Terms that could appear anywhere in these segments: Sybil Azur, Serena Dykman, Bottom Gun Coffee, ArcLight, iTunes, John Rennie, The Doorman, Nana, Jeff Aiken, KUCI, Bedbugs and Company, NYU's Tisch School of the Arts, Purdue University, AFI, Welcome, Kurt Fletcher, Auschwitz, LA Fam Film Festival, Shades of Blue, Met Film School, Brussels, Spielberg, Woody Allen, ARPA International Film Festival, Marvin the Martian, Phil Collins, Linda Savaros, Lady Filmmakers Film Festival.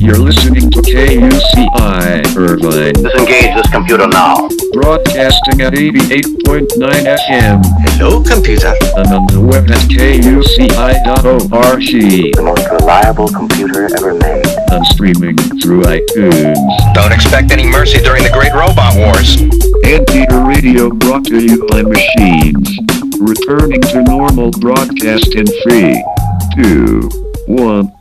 You're listening to KUCI Irvine. Disengage this computer now. Broadcasting at 88.9 FM. Hello, computer. And on the web at kuci.org. The most reliable computer ever made. And streaming through iTunes. Don't expect any mercy during the Great Robot Wars. Anteater Radio brought to you by machines. Returning to normal broadcast in 3, 2, 1.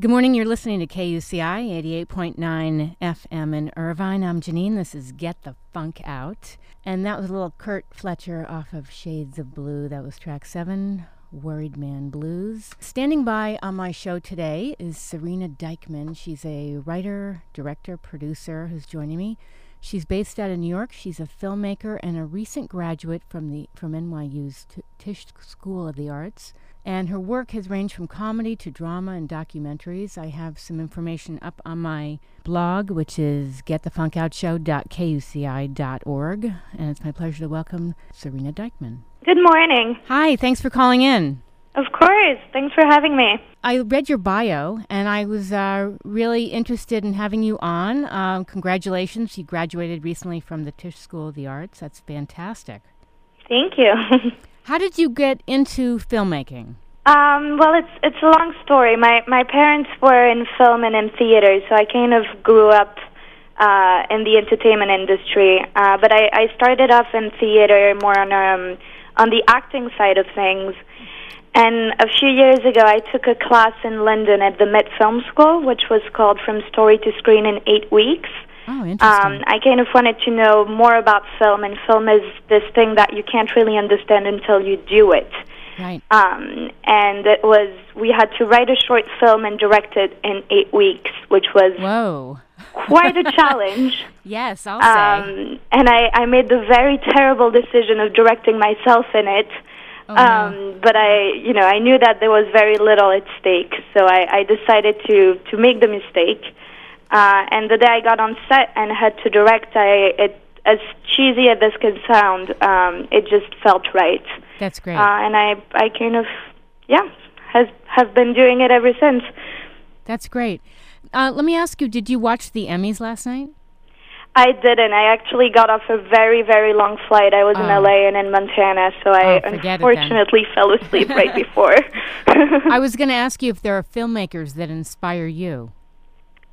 Good morning, you're listening to KUCI 88.9 FM in Irvine. I'm Janine, this is Get the Funk Out. And that was a little Kurt Fletcher off of Shades of Blue. That was track 7, Worried Man Blues. Standing by on my show today is Serena Dykman. She's a writer, director, producer who's joining me. She's based out of New York. She's a filmmaker and a recent graduate from NYU's Tisch School of the Arts. And her work has ranged from comedy to drama and documentaries. I have some information up on my blog, which is getthefunkoutshow.kuci.org. And it's my pleasure to welcome Serena Dykman. Good morning. Hi, thanks for calling in. Of course. Thanks for having me. I read your bio, and I was really interested in having you on. Congratulations. You graduated recently from the Tisch School of the Arts. That's fantastic. Thank you. How did you get into filmmaking? Well, it's a long story. My parents were in film and in theater, so I kind of grew up in the entertainment industry. But I started off in theater more on the acting side of things. And a few years ago, I took a class in London at the Met Film School, which was called From Story to Screen in 8 weeks. Oh, interesting. I kind of wanted to know more about film, and film is this thing that you can't really understand until you do it. Right. And it was, we had to write a short film and direct it in 8 weeks, which was whoa, quite a challenge. Yes, I'll say. And I made the very terrible decision of directing myself in it. Oh, no. But I knew that there was very little at stake, so I decided to make the mistake. And the day I got on set and had to direct, as cheesy as this can sound, it just felt right. That's great. And I kind of, have been doing it ever since. That's great. Let me ask you, did you watch the Emmys last night? I didn't. I actually got off a very, very long flight. I was in LA and in Montana, so I unfortunately fell asleep right before. I was going to ask you if there are filmmakers that inspire you.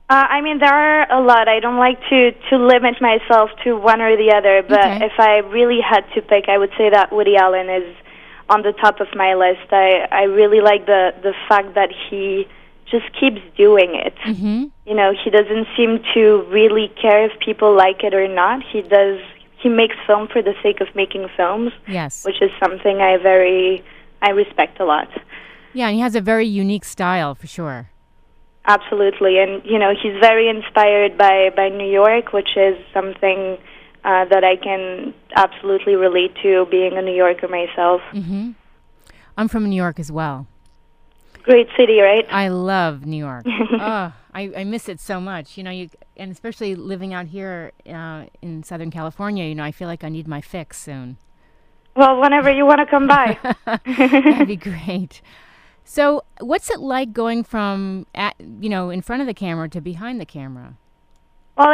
I mean, there are a lot. I don't like to limit myself to one or the other, but okay. If I really had to pick, I would say that Woody Allen is on the top of my list. I really like the fact that he just keeps doing it. Mm-hmm. You know, he doesn't seem to really care if people like it or not. He makes film for the sake of making films, yes, which is something I respect a lot. Yeah, and he has a very unique style for sure. Absolutely, and you know he's very inspired by New York, which is something that I can absolutely relate to, being a New Yorker myself. Mm-hmm. I'm from New York as well. Great city, right? I love New York. Oh, I miss it so much. You know, and especially living out here in Southern California. You know, I feel like I need my fix soon. Well, whenever you want to come by, that'd be great. So, what's it like going from in front of the camera to behind the camera? Well,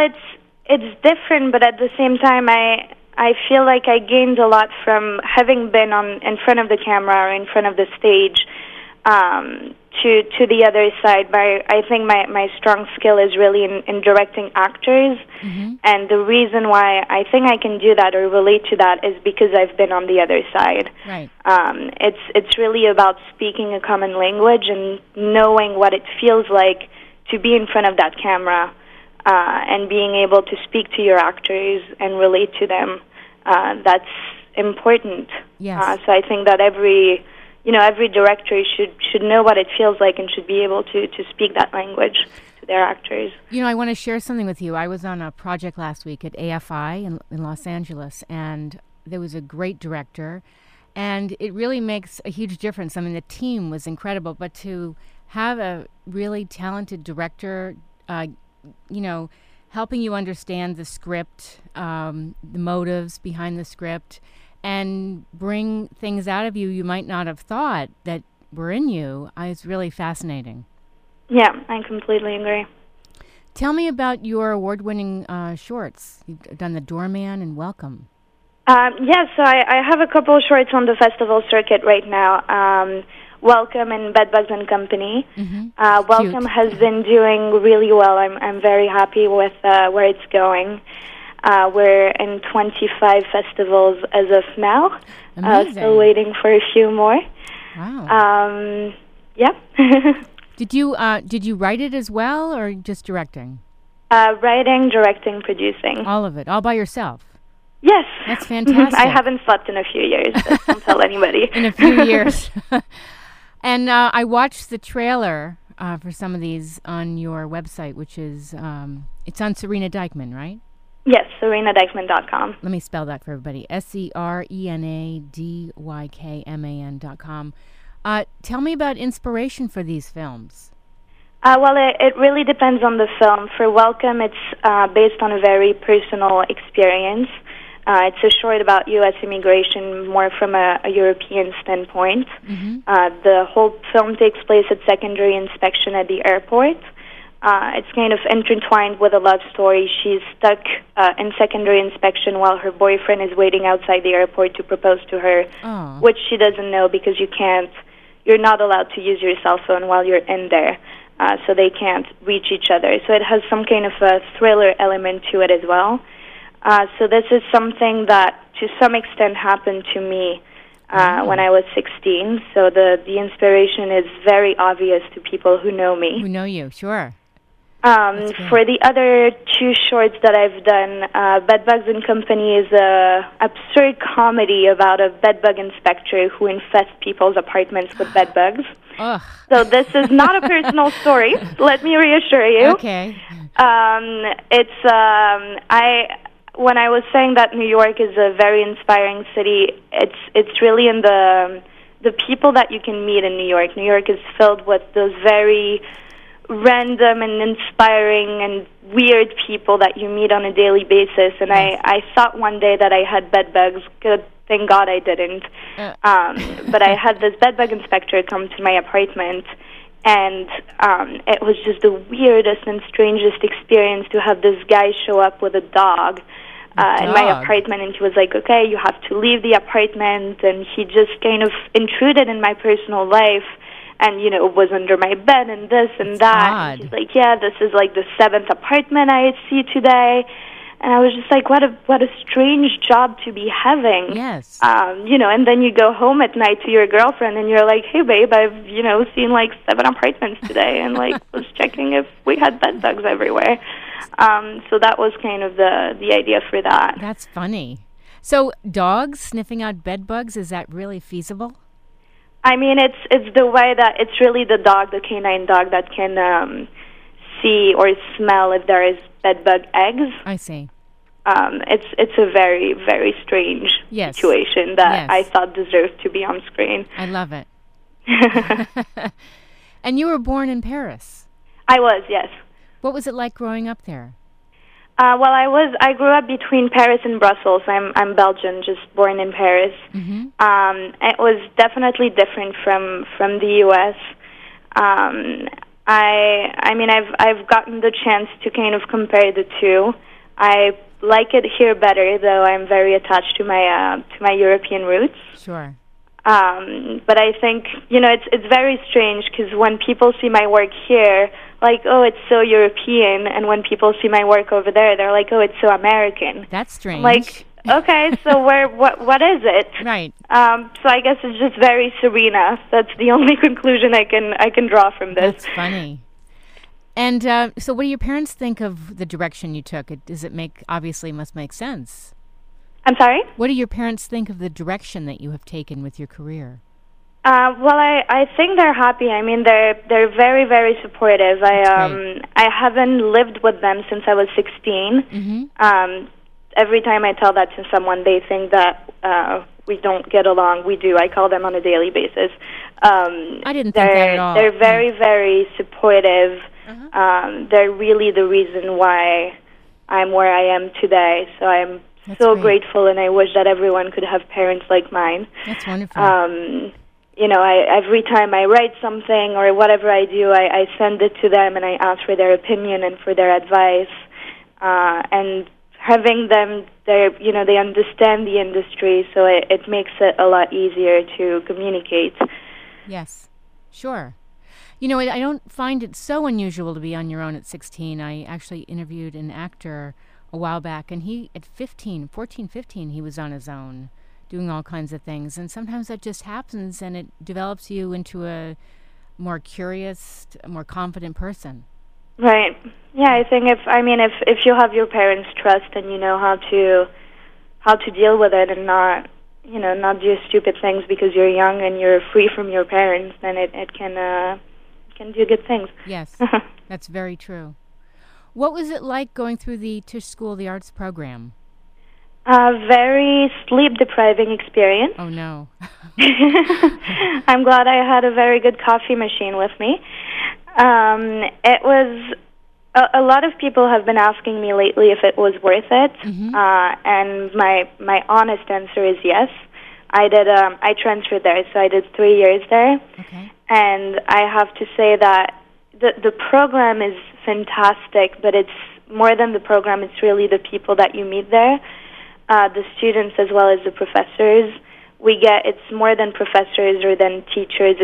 it's different, but at the same time, I feel like I gained a lot from having been in front of the camera or in front of the stage to the other side. I think my strong skill is really in directing actors, mm-hmm. and the reason why I think I can do that or relate to that is because I've been on the other side. Right. It's really about speaking a common language and knowing what it feels like to be in front of that camera and being able to speak to your actors and relate to them. that's important. Yes. So I think that every director should know what it feels like and should be able to speak that language to their actors. You know, I want to share something with you. I was on a project last week at AFI in Los Angeles, and there was a great director, and it really makes a huge difference. I mean, the team was incredible, but to have a really talented director, helping you understand the script, the motives behind the script, and bring things out of you might not have thought that were in you, is really fascinating. Yeah, I completely agree. Tell me about your award-winning shorts. You've done The Doorman and Welcome. So I have a couple of shorts on the festival circuit right now. Welcome and Bedbugs and Company. Mm-hmm. Welcome has been doing really well. I'm very happy with where it's going. We're in 25 festivals as of now. Still waiting for a few more. Wow. Did you write it as well, or just directing? Writing, directing, producing. All of it, all by yourself. Yes. That's fantastic. I haven't slept in a few years. Don't tell anybody. In a few years. And I watched the trailer for some of these on your website, which is it's on Serena Dykman, right? Yes, SerenaDykman.com. Let me spell that for everybody. SerenaDykman.com. Tell me about inspiration for these films. It really depends on the film. For Welcome, it's based on a very personal experience. It's a short about U.S. immigration, more from a European standpoint. Mm-hmm. The whole film takes place at secondary inspection at the airport. It's kind of intertwined with a love story. She's stuck in secondary inspection while her boyfriend is waiting outside the airport to propose to her, which she doesn't know because you're not allowed to use your cell phone while you're in there, so they can't reach each other. So it has some kind of a thriller element to it as well. So this is something that to some extent happened to me when I was 16. So the inspiration is very obvious to people who know me. Who know you, sure. For the other two shorts that I've done, Bedbugs and Company is an absurd comedy about a bedbug inspector who infests people's apartments with bedbugs. Ugh. So this is not a personal story, let me reassure you. Okay. When I was saying that New York is a very inspiring city, it's really in the people that you can meet in New York. New York is filled with those very random and inspiring and weird people that you meet on a daily basis, and I thought one day that I had bed bugs. Good, thank God I didn't. But I had this bedbug inspector come to my apartment, and it was just the weirdest and strangest experience to have this guy show up with a dog in my apartment, and he was like, okay, you have to leave the apartment, and he just kind of intruded in my personal life. And, you know, was under my bed and this and that. And she's like, yeah, this is like the 7th apartment I see today. And I was just like, what a strange job to be having. Yes. And then you go home at night to your girlfriend and you're like, hey, babe, I've, seen like 7 apartments today. And like, was checking if we had bed bugs everywhere. So that was kind of the idea for that. That's funny. So dogs sniffing out bed bugs, is that really feasible? I mean, it's the way that it's really the dog, the canine dog, that can see or smell if there is bedbug eggs. I see. It's a very, very strange situation that I thought deserved to be on screen. I love it. And you were born in Paris. I was, yes. What was it like growing up there? I grew up between Paris and Brussels. I'm Belgian, just born in Paris. Mm-hmm. It was definitely different from the U.S. I've gotten the chance to kind of compare the two. I like it here better, though I'm very attached to my European roots. Sure. But I think, it's very strange because when people see my work here, like, oh, it's so European. And when people see my work over there, they're like, oh, it's so American. That's strange. Like, okay, so what is it? Right. So I guess it's just very Serena. That's the only conclusion I can draw from this. That's funny. And so what do your parents think of the direction you took? Does it must make sense? I'm sorry? What do your parents think of the direction that you have taken with your career? Well, I think they're happy. I mean, they're very, very supportive. I haven't lived with them since I was 16. Mm-hmm. Every time I tell that to someone, they think that we don't get along. We do. I call them on a daily basis. I didn't think that at all. They're very, very supportive. Uh-huh. They're really the reason why I'm where I am today. So I'm so grateful, and I wish that everyone could have parents like mine. That's wonderful. You know, every time I write something or whatever I do, I send it to them and I ask for their opinion and for their advice. And having them, you know, they understand the industry, so it makes it a lot easier to communicate. Yes, sure. You know, I don't find it so unusual to be on your own at 16. I actually interviewed an actor a while back, and he, at 14, 15, he was on his own, doing all kinds of things, and sometimes that just happens, and it develops you into a more curious, more confident person. Right. Yeah, I think if you have your parents' trust and you know how to deal with it and not do stupid things because you're young and you're free from your parents, then it can do good things. Yes, that's very true. What was it like going through the Tisch School of the Arts program? A very sleep-depriving experience. Oh, no. I'm glad I had a very good coffee machine with me. It was... A lot of people have been asking me lately if it was worth it, mm-hmm. And my honest answer is yes. I did. I transferred there, so I did 3 years there. Okay. And I have to say that the program is fantastic, but it's more than the program. It's really the people that you meet there. The students as well as the professors, it's more than professors or than teachers.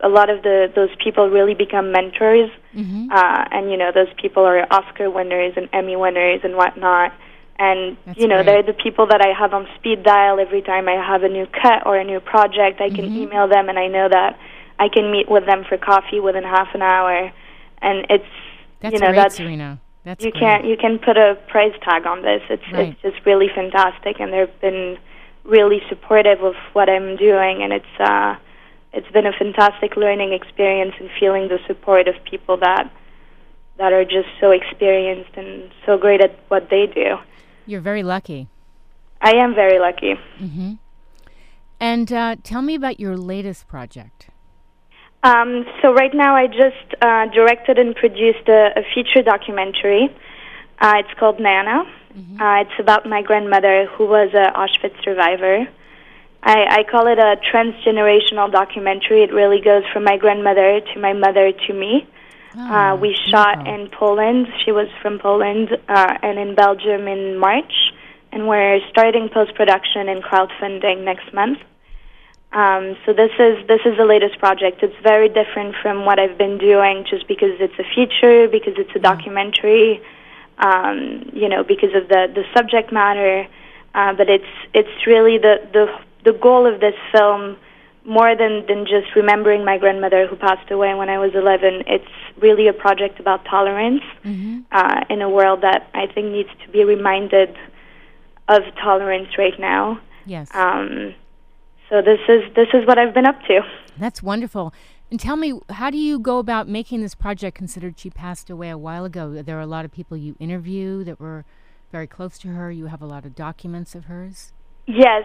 A lot of those people really become mentors, mm-hmm. And you know, those people are Oscar winners and Emmy winners and whatnot. And that's, you know, great. They're the people that I have on speed dial every time I have a new cut or a new project. I can mm-hmm. email them, and I know that I can meet with them for coffee within half an hour. And that's Serena. That's you great. You can put a price tag on this. It's just really fantastic, and they've been really supportive of what I'm doing, and it's been a fantastic learning experience and feeling the support of people that are just so experienced and so great at what they do. You're very lucky. I am very lucky. Mm-hmm. And tell me about your latest project. So right now I just directed and produced a feature documentary. It's called Nana. Mm-hmm. It's about my grandmother, who was an Auschwitz survivor. I call it a transgenerational documentary. It really goes from my grandmother to my mother to me. Oh, we shot in Poland. She was from Poland, and in Belgium in March. And we're starting post-production and crowdfunding next month. So this is the latest project. It's very different from what I've been doing, just because it's a feature, because it's a documentary, you know, because of the subject matter. But it's really the goal of this film, more than just remembering my grandmother who passed away when I was 11. It's really a project about tolerance, mm-hmm. In a world that I think needs to be reminded of tolerance right now. Yes. So this is what I've been up to. That's wonderful. And tell me, how do you go about making this project, considered she passed away a while ago? There are a lot of people you interview that were very close to her. You have a lot of documents of hers. Yes.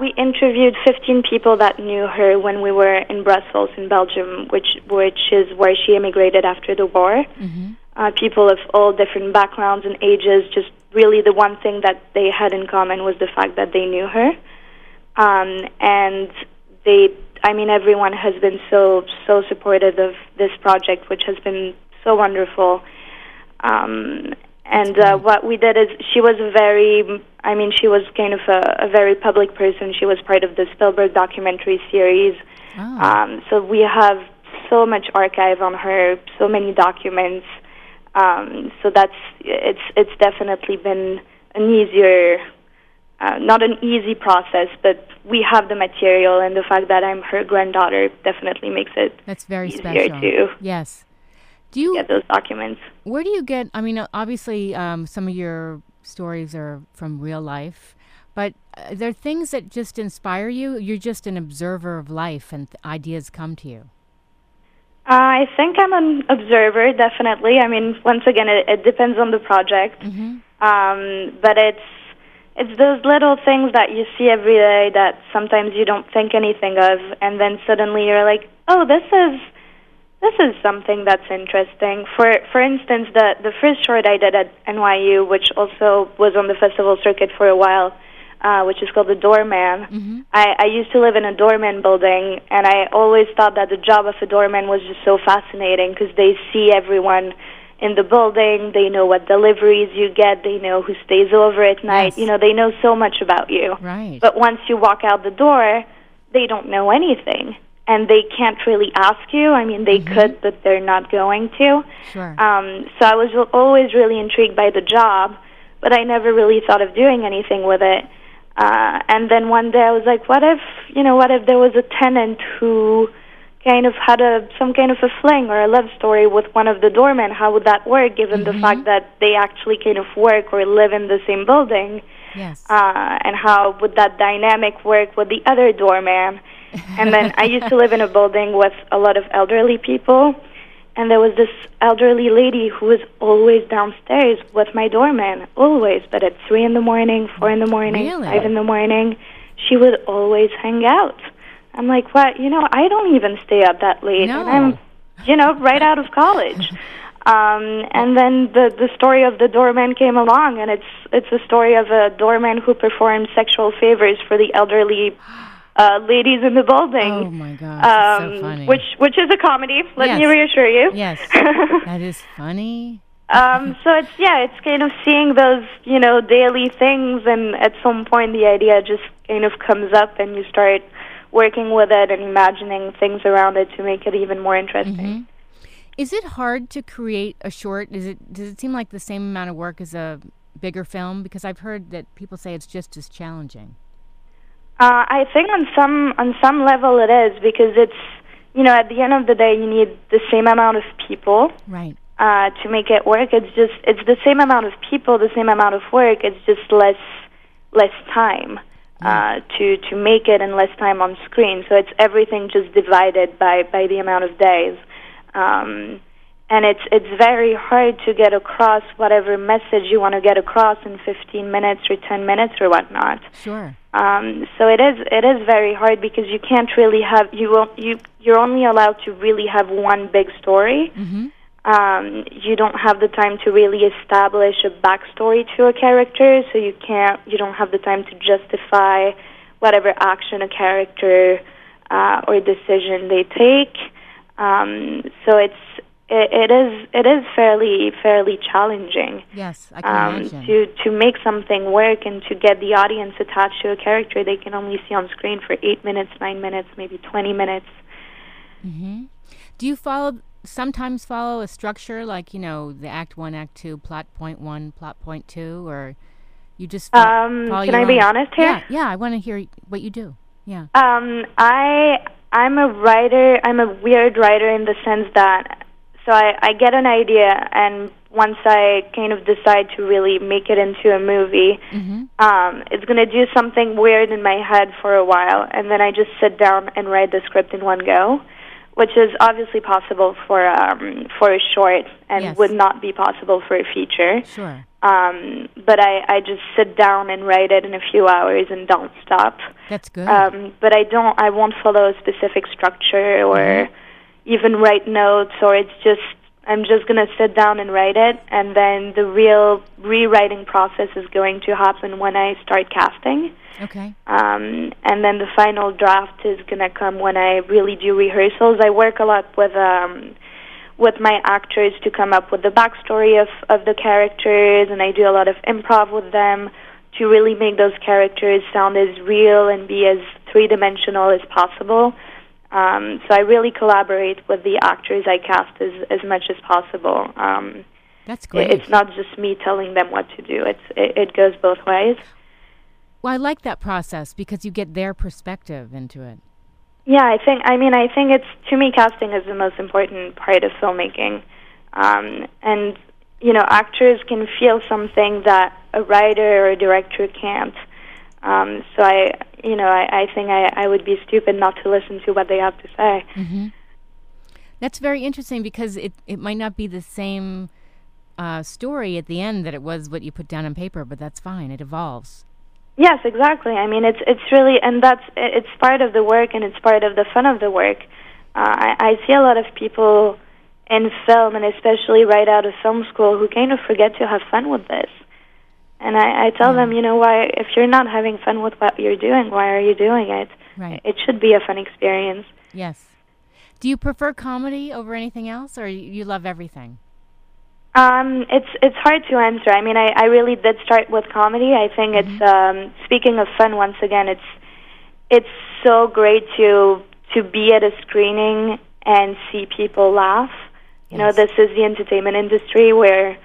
We interviewed 15 people that knew her when we were in Brussels in Belgium, which is where she immigrated after the war. Mm-hmm. People of all different backgrounds and ages. Just really the one thing that they had in common was the fact that they knew her. And everyone has been so supportive of this project, which has been so wonderful. And what we did is, she was kind of a very public person. She was part of the Spielberg documentary series. Oh. So we have so much archive on her, so many documents. So it's definitely been an easier. Not an easy process, but we have the material, and the fact that I'm her granddaughter definitely makes it easier too. Yes. Do you get those documents? Where do you get? I mean, obviously, some of your stories are from real life, but there are things that just inspire you. You're just an observer of life, and ideas come to you. I think I'm an observer, definitely. I mean, once again, it depends on the project, but it's those little things that you see every day that sometimes you don't think anything of, and then suddenly you're like, oh, this is something that's interesting. For instance, the first short I did at NYU, which also was on the festival circuit for a while, which is called The Doorman. I used to live in a doorman building, and I always thought that the job of a doorman was just so fascinating because they see everyone in the building, they know what deliveries you get, they know who stays over at night, you know, they know so much about you. Right. But once you walk out the door, they don't know anything. And they can't really ask you. I mean, they could, but they're not going to. Sure. So I was always really intrigued by the job, but I never really thought of doing anything with it. And then one day I was like, what if there was a tenant who kind of had some kind of a fling or a love story with one of the doormen? How would that work, given the fact that they actually kind of work or live in the same building? Yes. And how would that dynamic work with the other doorman? And then I used to live in a building with a lot of elderly people, and there was this elderly lady who was always downstairs with my doorman, always, but at 3 in the morning, 4 in the morning, 5 in the morning, she would always hang out. I'm like, what? You know, I don't even stay up that late, and I'm, right out of college. And then the story of the doorman came along, and it's a story of a doorman who performed sexual favors for the elderly ladies in the building. Oh my gosh, so funny. Which is a comedy, let me reassure you. Yes, that is funny. So it's kind of seeing those, daily things, and at some point the idea just kind of comes up and you start working with it and imagining things around it to make it even more interesting. Is it hard to create a short? Does it seem like the same amount of work as a bigger film? Because I've heard that people say it's just as challenging. I think on some level it is, because it's, at the end of the day you need the same amount of people to make it work. It's the same amount of people, the same amount of work. It's just less time to make it, and less time on screen. So it's everything just divided by the amount of days. And it's very hard to get across whatever message you want to get across in 15 minutes or 10 minutes or whatnot. Sure. So it is very hard, because you can't really have you're only allowed to really have one big story. You don't have the time to really establish a backstory to a character, so you don't have the time to justify whatever action a character or decision they take. So it is fairly challenging. Yes, I can imagine. To make something work and to get the audience attached to a character they can only see on screen for 8 minutes, 9 minutes, maybe 20 minutes. Do you sometimes follow a structure, like the Act 1, Act 2, Plot Point 1, Plot Point 2, or you just follow? Can I be honest here? Yeah, I want to hear what you do. Yeah. I'm a writer. I'm a weird writer in the sense that. So I get an idea, and once I kind of decide to really make it into a movie, it's going to do something weird in my head for a while, and then I just sit down and write the script in one go, which is obviously possible for a short, and would not be possible for a feature. Sure. But I just sit down and write it in a few hours and don't stop. That's good. But I won't follow a specific structure or... even write notes, or it's just I'm just going to sit down and write it, and then the real rewriting process is going to happen when I start casting. Okay. And then the final draft is going to come when I really do rehearsals. I work a lot with my actors to come up with the backstory of the characters, and I do a lot of improv with them to really make those characters sound as real and be as three-dimensional as possible. So I really collaborate with the actors I cast as much as possible. That's great. It's not just me telling them what to do. It goes both ways. Well, I like that process because you get their perspective into it. Yeah, I think it's, to me, casting is the most important part of filmmaking. And you know, actors can feel something that a writer or a director can't. So I think I would be stupid not to listen to what they have to say. Mm-hmm. That's very interesting, because it might not be the same story at the end that it was what you put down on paper, but that's fine. It evolves. Yes, exactly. I mean, it's really, and it's part of the work, and it's part of the fun of the work. I see a lot of people in film, and especially right out of film school, who kind of forget to have fun with this. And I tell them, you know, why, if you're not having fun with what you're doing, why are you doing it? Right. It should be a fun experience. Yes. Do you prefer comedy over anything else, or you love everything? It's hard to answer. I mean, I really did start with comedy. I think it's, speaking of fun once again, it's so great to be at a screening and see people laugh. You know, this is the entertainment industry where,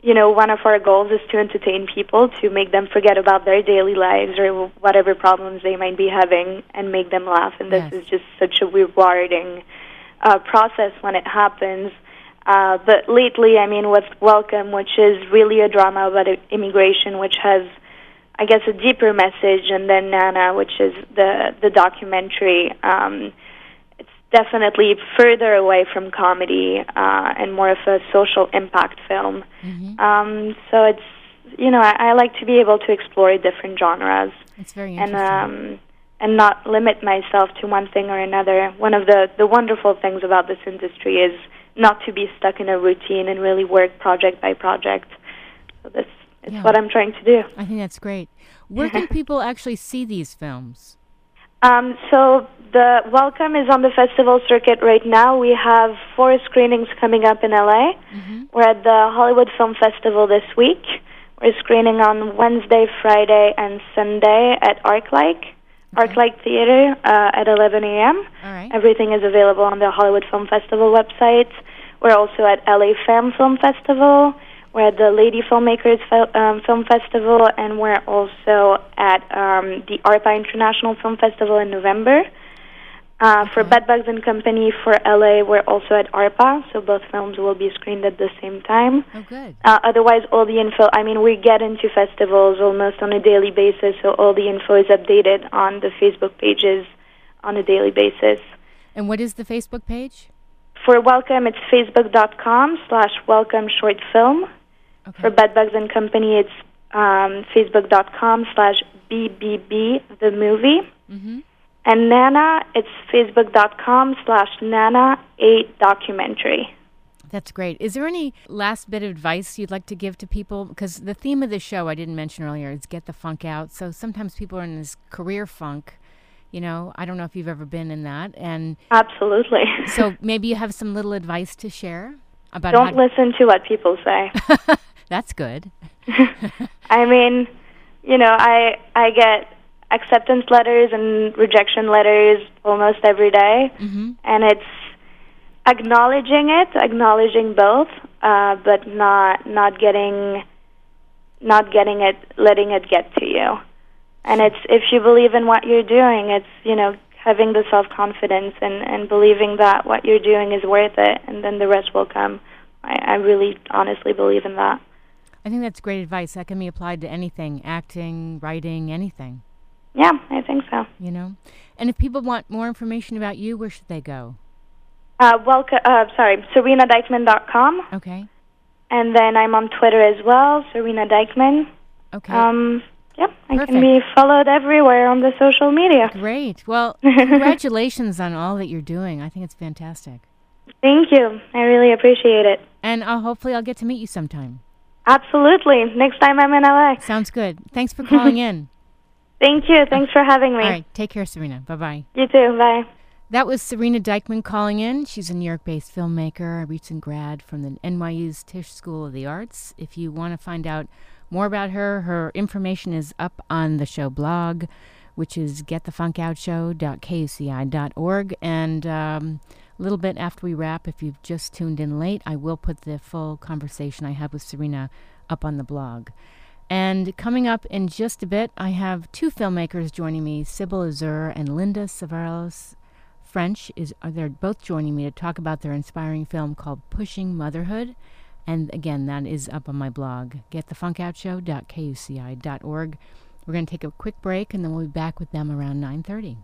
you know, one of our goals is to entertain people, to make them forget about their daily lives or whatever problems they might be having, and make them laugh. And this is just such a rewarding process when it happens. But lately, I mean, with Welcome, which is really a drama about immigration, which has, I guess, a deeper message, and then Nana, which is the documentary, it's definitely further away from comedy and more of a social impact film. Mm-hmm. So it's, you know, I like to be able to explore different genres. It's very interesting. And not limit myself to one thing or another. One of the wonderful things about this industry is not to be stuck in a routine and really work project by project. So that's what I'm trying to do. I think that's great. Where can people actually see these films? So the Welcome is on the festival circuit right now. We have 4 screenings coming up in LA. Mm-hmm. We're at the Hollywood Film Festival this week. We're screening on Wednesday, Friday, and Sunday at ArcLight. Okay. ArcLight Theater at 11 a.m. All right. Everything is available on the Hollywood Film Festival website. We're also at LA Fam Film Festival. We're at the Lady Filmmakers Film Festival, and we're also at the ARPA International Film Festival in November. For Bedbugs and Company for LA, we're also at ARPA, so both films will be screened at the same time. Oh, good. Otherwise, all the info, I mean, we get into festivals almost on a daily basis, so all the info is updated on the Facebook pages on a daily basis. And what is the Facebook page? For Welcome, it's facebook.com/welcomeshortfilm. Okay. For Bedbugs and Company, it's facebook.com/BBB the movie. Mm-hmm. And Nana, it's facebook.com/nana8documentary. That's great. Is there any last bit of advice you'd like to give to people? Because the theme of the show, I didn't mention earlier, is get the funk out. So sometimes people are in this career funk. You know, I don't know if you've ever been in that. And absolutely. So maybe you have some little advice to share about. Don't listen to what people say. That's good. I mean, you know, I get acceptance letters and rejection letters almost every day. Mm-hmm. And it's acknowledging both, but not getting it, letting it get to you. And it's, if you believe in what you're doing, it's, you know, having the self-confidence and believing that what you're doing is worth it, and then the rest will come. I really honestly believe in that. I think that's great advice. That can be applied to anything, acting, writing, anything. Yeah, I think so. You know, and if people want more information about you, where should they go? SerenaDykman.com. Okay. And then I'm on Twitter as well, Serena Dykman. Okay. Yep, I can be followed everywhere on the social media. Great. Well, congratulations on all that you're doing. I think it's fantastic. Thank you. I really appreciate it. And hopefully I'll get to meet you sometime. Absolutely. Next time I'm in LA. Sounds good. Thanks for calling in. Thank you. Thanks for having me. All right. Take care, Serena. Bye-bye. You too. Bye. That was Serena Dykman calling in. She's a New York-based filmmaker, a recent grad from the NYU's Tisch School of the Arts. If you want to find out more about her, her information is up on the show blog, which is getthefunkoutshow.kuci.org. And a little bit after we wrap, if you've just tuned in late, I will put the full conversation I had with Serena up on the blog. And coming up in just a bit, I have 2 filmmakers joining me, Sybil Azur and Linda Savaros. They're both joining me to talk about their inspiring film called Pushing Motherhood. And again, that is up on my blog, getthefunkoutshow.kuci.org. We're going to take a quick break, and then we'll be back with them around 9:30.